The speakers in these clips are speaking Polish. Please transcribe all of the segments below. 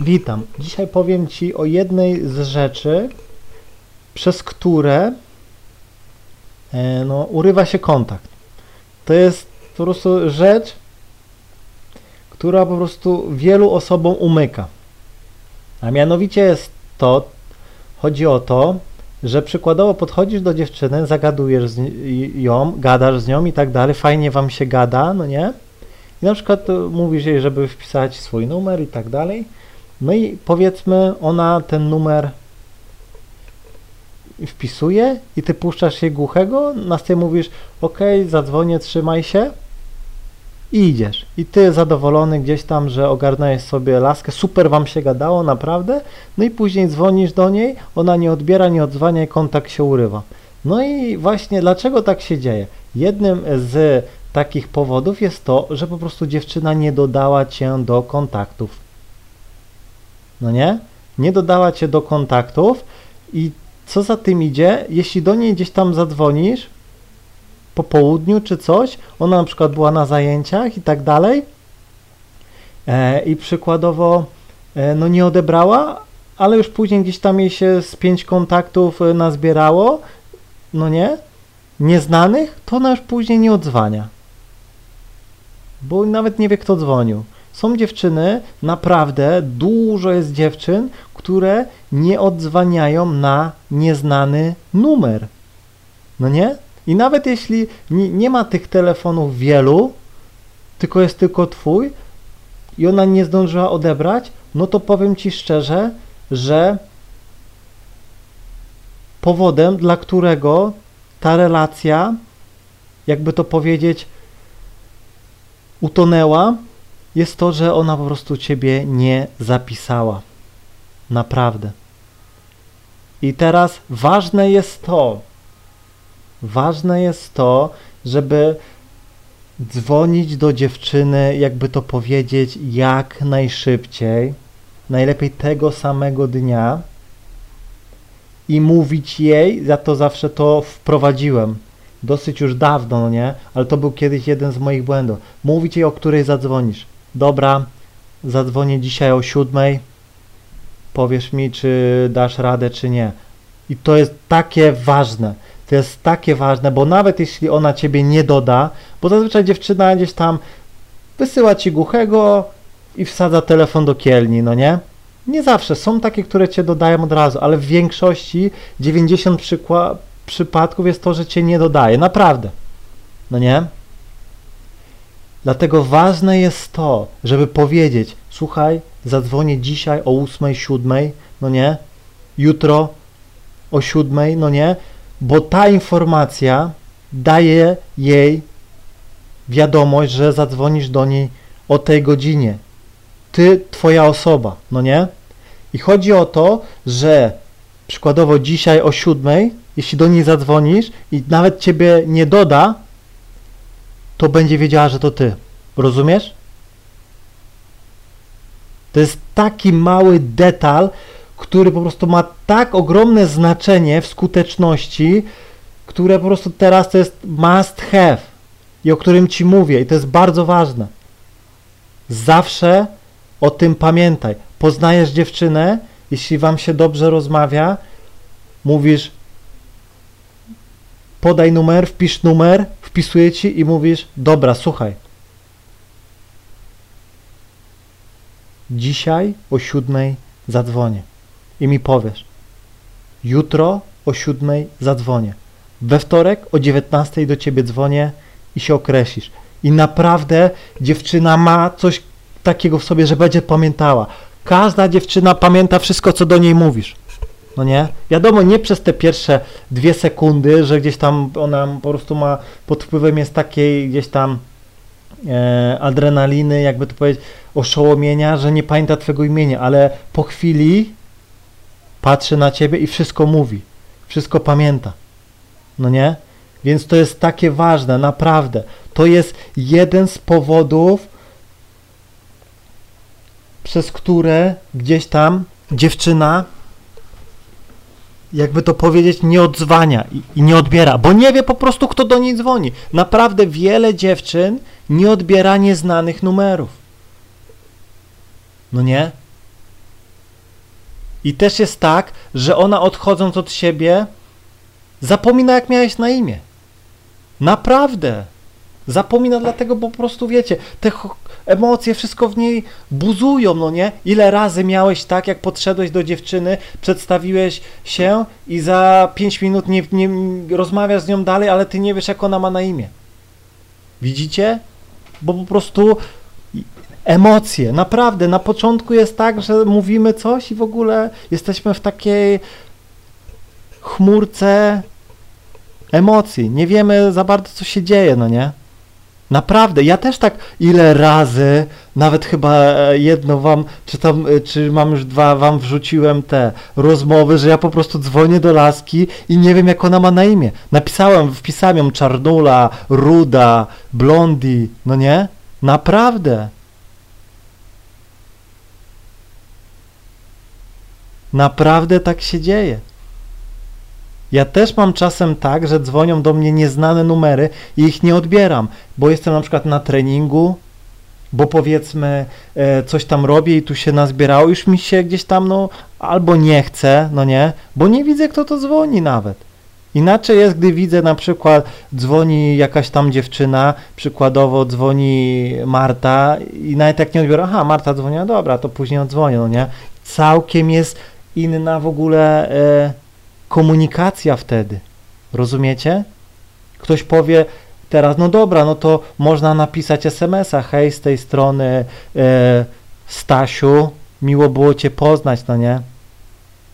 Witam. Dzisiaj powiem Ci o jednej z rzeczy, przez które urywa się kontakt. To jest po prostu rzecz, która po prostu wielu osobom umyka. A mianowicie chodzi o to, że przykładowo podchodzisz do dziewczyny, zagadujesz ją, gadasz z nią i tak dalej, fajnie Wam się gada, no nie? I na przykład mówisz jej, żeby wpisać swój numer i tak dalej. No i powiedzmy, ona ten numer wpisuje i Ty puszczasz się głuchego, następnie mówisz, ok, zadzwonię, trzymaj się i idziesz. I Ty zadowolony gdzieś tam, że ogarnąłeś sobie laskę, super Wam się gadało, naprawdę. No i później dzwonisz do niej, ona nie odbiera, nie odzwania i kontakt się urywa. No i właśnie dlaczego tak się dzieje? Jednym z takich powodów jest to, że po prostu dziewczyna nie dodała Cię do kontaktów. No nie? Nie dodała Cię do kontaktów i co za tym idzie, jeśli do niej gdzieś tam zadzwonisz po południu czy coś, ona na przykład była na zajęciach i tak dalej i przykładowo nie odebrała, ale już później gdzieś tam jej się z 5 kontaktów nazbierało, no nie? Nieznanych, to ona już później nie odzwania, bo nawet nie wie, kto dzwonił. Są dziewczyny, naprawdę dużo jest dziewczyn, które nie odzwaniają na nieznany numer. No nie? I nawet jeśli nie ma tych telefonów wielu, tylko jest tylko Twój i ona nie zdążyła odebrać, no to powiem Ci szczerze, że powodem, dla którego ta relacja, jakby to powiedzieć, utonęła, jest to, że ona po prostu Ciebie nie zapisała. Naprawdę. I teraz ważne jest to, żeby dzwonić do dziewczyny, jakby to powiedzieć, jak najszybciej, najlepiej tego samego dnia i mówić jej, ja to zawsze to wprowadziłem, dosyć już dawno, no nie, ale to był kiedyś jeden z moich błędów, mówić jej, o której zadzwonisz. Dobra, zadzwonię dzisiaj o 7:00, powiesz mi, czy dasz radę, czy nie. I to jest takie ważne, bo nawet jeśli ona Ciebie nie doda, bo zazwyczaj dziewczyna gdzieś tam wysyła Ci głuchego i wsadza telefon do kielni, no nie? Nie zawsze, są takie, które Cię dodają od razu, ale w większości 90 przypadków jest to, że Cię nie dodaje, naprawdę, no nie? Dlatego ważne jest to, żeby powiedzieć, słuchaj, zadzwonię dzisiaj o 8:00, 7:00, no nie, jutro o 7:00, no nie, bo ta informacja daje jej wiadomość, że zadzwonisz do niej o tej godzinie. Ty, Twoja osoba, no nie? I chodzi o to, że przykładowo dzisiaj o 7:00, jeśli do niej zadzwonisz i nawet Ciebie nie doda, to będzie wiedziała, że to Ty. Rozumiesz? To jest taki mały detal, który po prostu ma tak ogromne znaczenie w skuteczności, które po prostu teraz to jest must have i o którym Ci mówię i to jest bardzo ważne. Zawsze o tym pamiętaj. Poznajesz dziewczynę, jeśli Wam się dobrze rozmawia, mówisz, podaj numer, wpisz numer, wpisuje Ci i mówisz, dobra, słuchaj. Dzisiaj o 7:00 zadzwonię i mi powiesz. Jutro o 7:00 zadzwonię. We wtorek o 19:00 do Ciebie dzwonię i się określisz. I naprawdę dziewczyna ma coś takiego w sobie, że będzie pamiętała. Każda dziewczyna pamięta wszystko, co do niej mówisz. No nie? Wiadomo, nie przez te pierwsze 2 sekundy, że gdzieś tam ona po prostu ma, pod wpływem jest takiej gdzieś tam adrenaliny, jakby to powiedzieć, oszołomienia, że nie pamięta Twojego imienia, ale po chwili patrzy na Ciebie i wszystko mówi, wszystko pamięta. No nie? Więc to jest takie ważne, naprawdę. To jest jeden z powodów, przez które gdzieś tam dziewczyna, jakby to powiedzieć, nie odzwania i nie odbiera, bo nie wie po prostu, kto do niej dzwoni. Naprawdę wiele dziewczyn nie odbiera nieznanych numerów. No nie? I też jest tak, że ona odchodząc od siebie zapomina, jak miałeś na imię. Naprawdę. Zapomina dlatego, bo po prostu wiecie, te emocje wszystko w niej buzują, no nie? Ile razy miałeś tak, jak podszedłeś do dziewczyny, przedstawiłeś się i za 5 minut nie rozmawiasz z nią dalej, ale ty nie wiesz, jak ona ma na imię. Widzicie? Bo po prostu emocje, naprawdę, na początku jest tak, że mówimy coś i w ogóle jesteśmy w takiej chmurce emocji. Nie wiemy za bardzo, co się dzieje, no nie? Naprawdę, ja też tak ile razy, nawet chyba jedno wam, czy mam już dwa, wam wrzuciłem te rozmowy, że ja po prostu dzwonię do laski i nie wiem, jak ona ma na imię. Wpisałem ją Czarnula, Ruda, Blondi, no nie? Naprawdę. Naprawdę tak się dzieje. Ja też mam czasem tak, że dzwonią do mnie nieznane numery i ich nie odbieram, bo jestem na przykład na treningu, bo powiedzmy coś tam robię i tu się nazbierało, już mi się gdzieś tam, no albo nie chcę, no nie, bo nie widzę, kto to dzwoni nawet. Inaczej jest, gdy widzę na przykład dzwoni jakaś tam dziewczyna, przykładowo dzwoni Marta i nawet jak nie odbiorę, aha, Marta dzwoniła, dobra, to później odzwonię, no nie. Całkiem jest inna w ogóle komunikacja wtedy, rozumiecie? Ktoś powie teraz, no dobra, no to można napisać SMS-a, hej, z tej strony Stasiu, miło było cię poznać, no nie?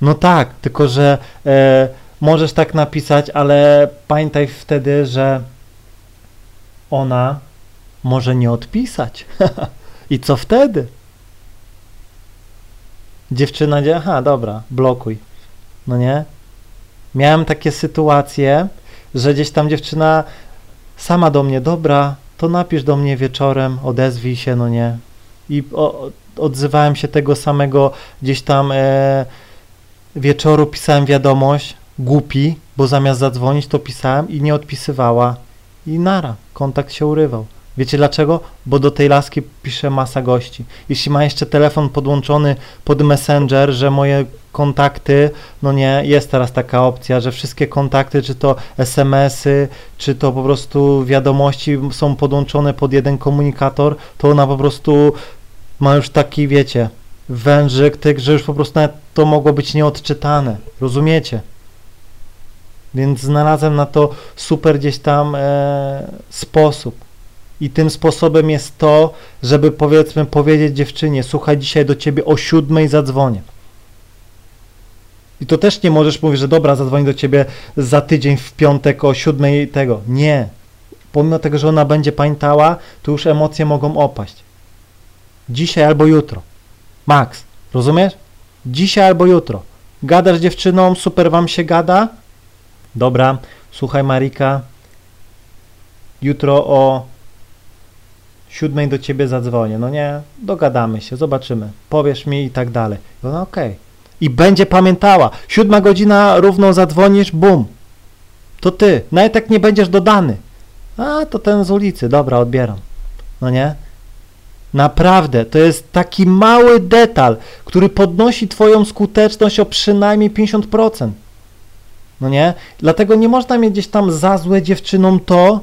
No tak, tylko że możesz tak napisać, ale pamiętaj wtedy, że ona może nie odpisać. I co wtedy? Dziewczyna mówi, aha, dobra, blokuj, no nie? Miałem takie sytuacje, że gdzieś tam dziewczyna sama do mnie, dobra, to napisz do mnie wieczorem, odezwij się, no nie? I odzywałem się tego samego gdzieś tam wieczoru, pisałem wiadomość, głupi, bo zamiast zadzwonić to pisałem i nie odpisywała. I nara, kontakt się urywał. Wiecie dlaczego? Bo do tej laski pisze masa gości. Jeśli ma jeszcze telefon podłączony pod Messenger, że moje kontakty, no nie, jest teraz taka opcja, że wszystkie kontakty, czy to SMS-y, czy to po prostu wiadomości są podłączone pod jeden komunikator, to ona po prostu ma już taki, wiecie, wężyk, tyk, że już po prostu nawet to mogło być nieodczytane. Rozumiecie? Więc znalazłem na to super gdzieś tam sposób. I tym sposobem jest to, żeby powiedzmy powiedzieć dziewczynie, słuchaj, dzisiaj do ciebie o 7:00 zadzwonię. I to też nie możesz mówić, że dobra, zadzwonię do ciebie za tydzień w piątek o 7:00 tego. Nie. Pomimo tego, że ona będzie pamiętała, to już emocje mogą opaść. Dzisiaj albo jutro. Max, rozumiesz? Dzisiaj albo jutro. Gadasz z dziewczyną, super wam się gada. Dobra, słuchaj Marika, jutro o 7:00 do ciebie zadzwonię, no nie, dogadamy się, zobaczymy, powiesz mi i tak dalej. I ona okej. Okay. I będzie pamiętała, 7:00 równo zadzwonisz, bum, to ty, nawet jak nie będziesz dodany. A, to ten z ulicy, dobra, odbieram, no nie. Naprawdę, to jest taki mały detal, który podnosi twoją skuteczność o przynajmniej 50%. No nie, dlatego nie można mieć gdzieś tam za złe dziewczynom to,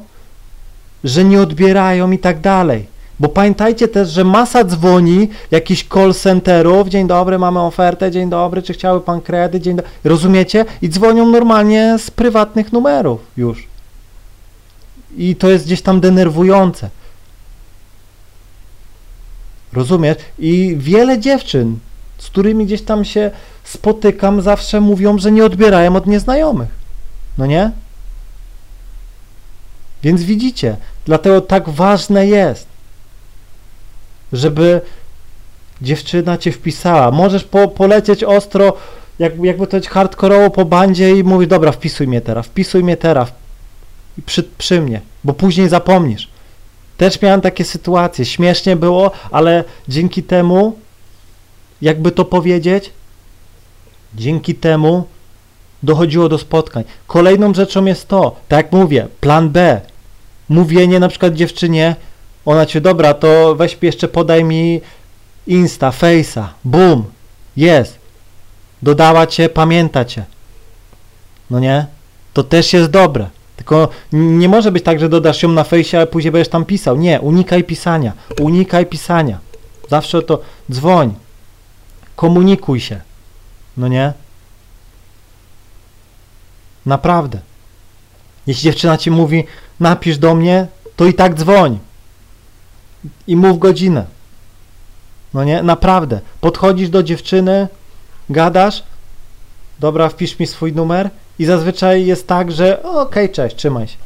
że nie odbierają i tak dalej. Bo pamiętajcie też, że masa dzwoni jakichś call centerów, dzień dobry, mamy ofertę, dzień dobry, czy chciałby pan kredyt, dzień dobry, rozumiecie? I dzwonią normalnie z prywatnych numerów już. I to jest gdzieś tam denerwujące. Rozumiesz? I wiele dziewczyn, z którymi gdzieś tam się spotykam, zawsze mówią, że nie odbierają od nieznajomych. No nie? Więc widzicie, dlatego tak ważne jest, żeby dziewczyna cię wpisała. Możesz polecieć ostro, jakby to hardkorowo po bandzie i mówisz, dobra, wpisuj mnie teraz przy mnie, bo później zapomnisz. Też miałem takie sytuacje, śmiesznie było, ale dzięki temu, jakby to powiedzieć, dzięki temu dochodziło do spotkań. Kolejną rzeczą jest to, tak jak mówię, plan B. Mówienie na przykład dziewczynie, ona ci, dobra, to weź jeszcze podaj mi Insta, Face'a, bum, jest. dodała cię, pamięta cię. No nie? To też jest dobre. Tylko nie może być tak, że dodasz ją na fejsie, a później będziesz tam pisał. Nie, unikaj pisania. Unikaj pisania. Zawsze to dzwoń. Komunikuj się. No nie? Naprawdę. Jeśli dziewczyna ci mówi, napisz do mnie, to i tak dzwoń. I mów godzinę. No nie? Naprawdę. Podchodzisz do dziewczyny, gadasz, dobra, wpisz mi swój numer i zazwyczaj jest tak, że okej, cześć, trzymaj się.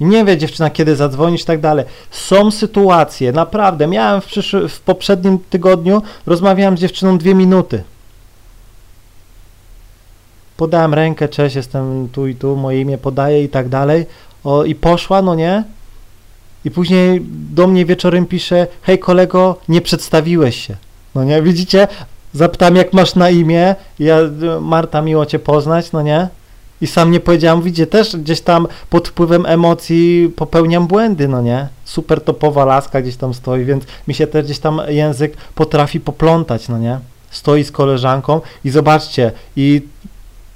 I nie wie dziewczyna, kiedy zadzwonisz i tak dalej. Są sytuacje, naprawdę. Miałem w poprzednim tygodniu, rozmawiałem z dziewczyną 2 minuty. Podałem rękę, cześć, jestem tu i tu, moje imię podaję i tak dalej. O, i poszła, no nie? I później do mnie wieczorem pisze, hej kolego, nie przedstawiłeś się. No nie, widzicie? Zapytam, jak masz na imię, ja, Marta, miło cię poznać, no nie? I sam nie powiedziałem, widzicie, też gdzieś tam pod wpływem emocji popełniam błędy, no nie? Super topowa laska gdzieś tam stoi, więc mi się też gdzieś tam język potrafi poplątać, no nie? Stoi z koleżanką i zobaczcie, i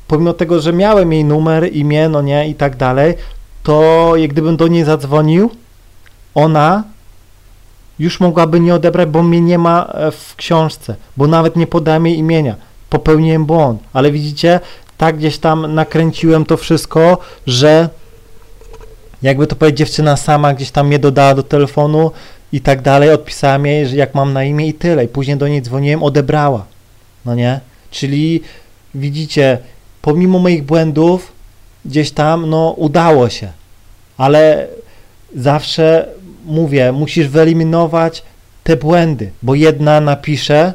pomimo tego, że miałem jej numer, imię, no nie, i tak dalej, to jak gdybym do niej zadzwonił, ona już mogłaby nie odebrać, bo mnie nie ma w książce, bo nawet nie podałem jej imienia. Popełniłem błąd, ale widzicie, tak gdzieś tam nakręciłem to wszystko, że jakby to powiedzieć, dziewczyna sama gdzieś tam mnie dodała do telefonu i tak dalej, odpisałem jej, że jak mam na imię i tyle. I później do niej dzwoniłem, odebrała, no nie? Czyli widzicie, pomimo moich błędów gdzieś tam, no udało się, ale zawsze mówię, musisz wyeliminować te błędy, bo jedna napisze,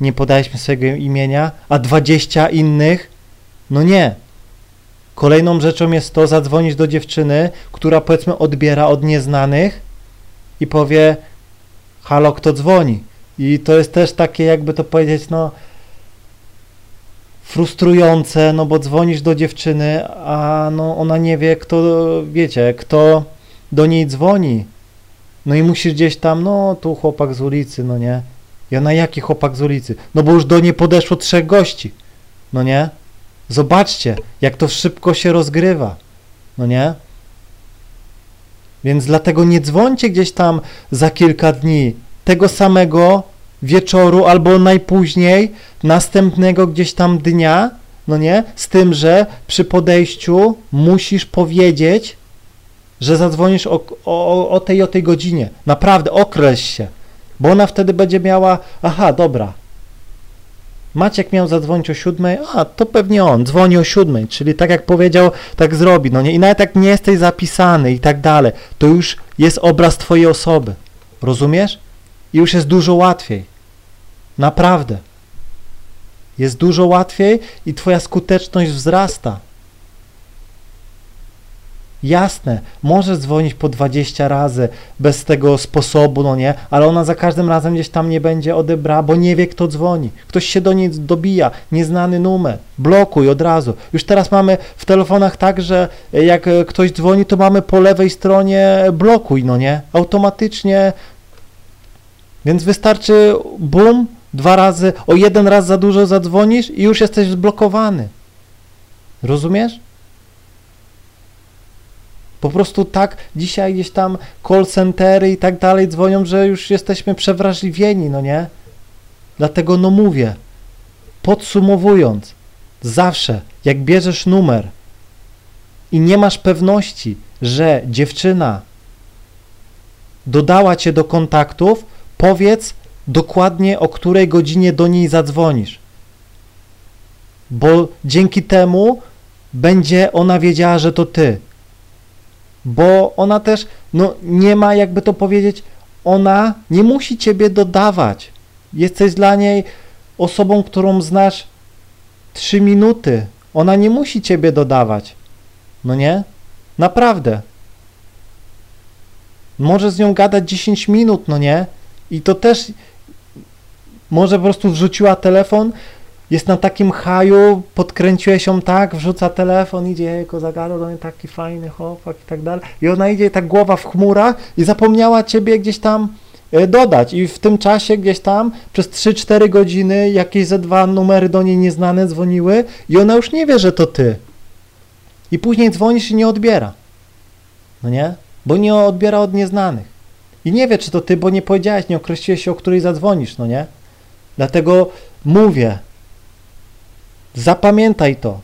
nie podaliśmy swojego imienia, a 20 innych, no nie. Kolejną rzeczą jest to, zadzwonić do dziewczyny, która powiedzmy odbiera od nieznanych i powie, halo, kto dzwoni? I to jest też takie, jakby to powiedzieć, no frustrujące, no bo dzwonisz do dziewczyny, a no ona nie wie, kto do niej dzwoni, no i musisz gdzieś tam, no tu chłopak z ulicy, no nie, ja na jaki chłopak z ulicy, no bo już do niej podeszło 3 gości, no nie, zobaczcie, jak to szybko się rozgrywa, no nie, więc dlatego nie dzwońcie gdzieś tam za kilka dni, tego samego wieczoru albo najpóźniej następnego gdzieś tam dnia, no nie, z tym, że przy podejściu musisz powiedzieć, że zadzwonisz o tej godzinie. Naprawdę, określ się. Bo ona wtedy będzie miała, aha, dobra. Maciek miał zadzwonić o 7, a to pewnie on dzwoni o 7, czyli tak jak powiedział, tak zrobi. No nie, i nawet jak nie jesteś zapisany i tak dalej, to już jest obraz twojej osoby. Rozumiesz? I już jest dużo łatwiej. Naprawdę. Jest dużo łatwiej i twoja skuteczność wzrasta. Jasne, możesz dzwonić po 20 razy bez tego sposobu, no nie, ale ona za każdym razem gdzieś tam nie będzie odebrała, bo nie wie, kto dzwoni. Ktoś się do niej dobija, nieznany numer, blokuj od razu. Już teraz mamy w telefonach tak, że jak ktoś dzwoni, to mamy po lewej stronie blokuj, no nie, automatycznie. Więc wystarczy bum, 2 razy, o 1 raz za dużo zadzwonisz i już jesteś zblokowany. Rozumiesz? Po prostu tak dzisiaj gdzieś tam call centery i tak dalej dzwonią, że już jesteśmy przewrażliwieni, no nie? Dlatego no mówię, podsumowując, zawsze jak bierzesz numer i nie masz pewności, że dziewczyna dodała cię do kontaktów, powiedz dokładnie, o której godzinie do niej zadzwonisz. Bo dzięki temu będzie ona wiedziała, że to ty. Bo ona też, no nie ma, jakby to powiedzieć, ona nie musi ciebie dodawać. Jesteś dla niej osobą, którą znasz 3 minuty. Ona nie musi ciebie dodawać. No nie? Naprawdę. Możesz z nią gadać 10 minut, no nie? I to też może po prostu wrzuciła telefon, jest na takim haju, podkręciłeś ją tak, wrzuca telefon, idzie, jako zagadał do mnie, taki fajny chłopak i tak dalej. I ona idzie tak głowa w chmurach i zapomniała ciebie gdzieś tam dodać i w tym czasie gdzieś tam przez 3-4 godziny jakieś ze 2 numery do niej nieznane dzwoniły i ona już nie wie, że to ty. I później dzwonisz i nie odbiera. No nie? Bo nie odbiera od nieznanych. I nie wie, czy to ty, bo nie powiedziałeś, nie określiłeś się, o której zadzwonisz, no nie? Dlatego mówię, zapamiętaj to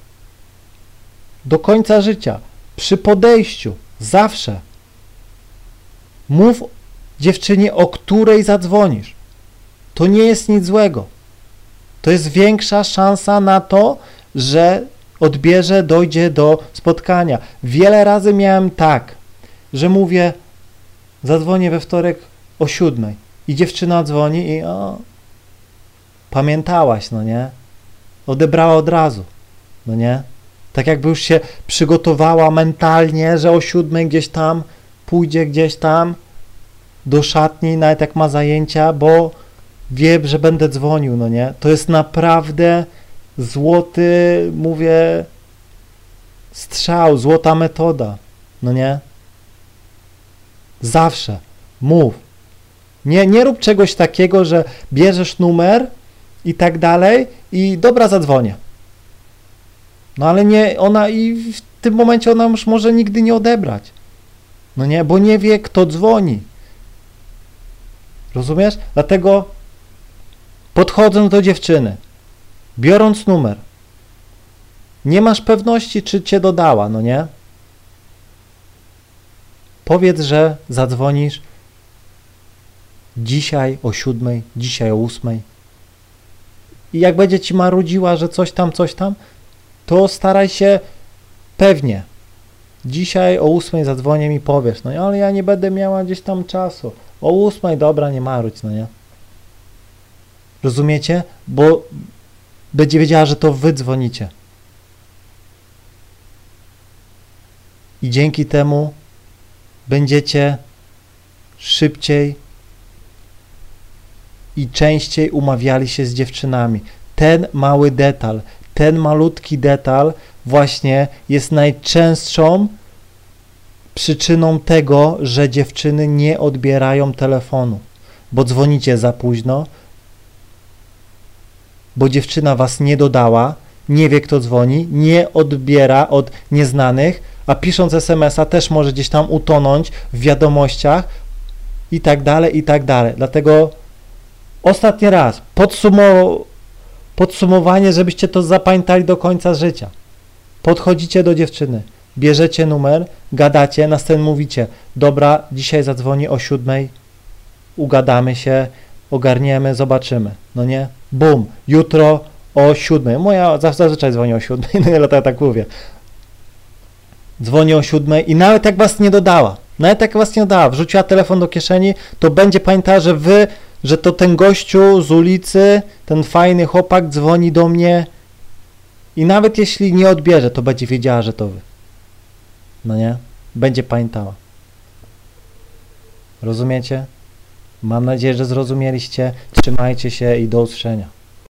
do końca życia, przy podejściu, zawsze mów dziewczynie, o której zadzwonisz. To nie jest nic złego. To jest większa szansa na to, że odbierze, dojdzie do spotkania. Wiele razy miałem tak, że mówię, zadzwonię we wtorek o 7:00 i dziewczyna dzwoni i o, pamiętałaś, no nie? Odebrała od razu, no nie? Tak jakby już się przygotowała mentalnie, że o 7:00 gdzieś tam pójdzie gdzieś tam do szatni, nawet jak ma zajęcia, bo wie, że będę dzwonił, no nie? To jest naprawdę złoty, mówię, strzał, złota metoda, no nie? Zawsze mów. Nie rób czegoś takiego, że bierzesz numer i tak dalej i dobra, zadzwonię. No ale nie, ona i w tym momencie ona już może nigdy nie odebrać. No nie, bo nie wie, kto dzwoni. Rozumiesz? Dlatego podchodząc do dziewczyny, biorąc numer, nie masz pewności, czy cię dodała, no nie? Powiedz, że zadzwonisz dzisiaj o 7:00, dzisiaj o 8:00 i jak będzie ci marudziła, że coś tam, to staraj się pewnie. Dzisiaj o 8:00 zadzwonię i powiesz, no nie, ale ja nie będę miała gdzieś tam czasu. O 8:00, dobra, nie marudź, no nie? Rozumiecie? Bo będzie wiedziała, że to wy dzwonicie. I dzięki temu będziecie szybciej i częściej umawiali się z dziewczynami. Ten mały detal, ten malutki detal właśnie jest najczęstszą przyczyną tego, że dziewczyny nie odbierają telefonu, bo dzwonicie za późno, bo dziewczyna was nie dodała, nie wie, kto dzwoni, nie odbiera od nieznanych, a pisząc SMS-a też może gdzieś tam utonąć w wiadomościach i tak dalej, i tak dalej. Dlatego ostatni raz podsumowanie, żebyście to zapamiętali do końca życia. Podchodzicie do dziewczyny, bierzecie numer, gadacie, na scenie mówicie, dobra, dzisiaj zadzwoni o 7:00, ugadamy się, ogarniemy, zobaczymy, no nie? Bum, jutro o 7:00, moja zazwyczaj dzwoni o 7:00, no ja tak mówię. Dzwoni o 7:00 i nawet jak was nie dodała, wrzuciła telefon do kieszeni, to będzie pamiętała, że wy, że to ten gościu z ulicy, ten fajny chłopak dzwoni do mnie i nawet jeśli nie odbierze, to będzie wiedziała, że to wy. No nie? Będzie pamiętała. Rozumiecie? Mam nadzieję, że zrozumieliście. Trzymajcie się i do usłyszenia.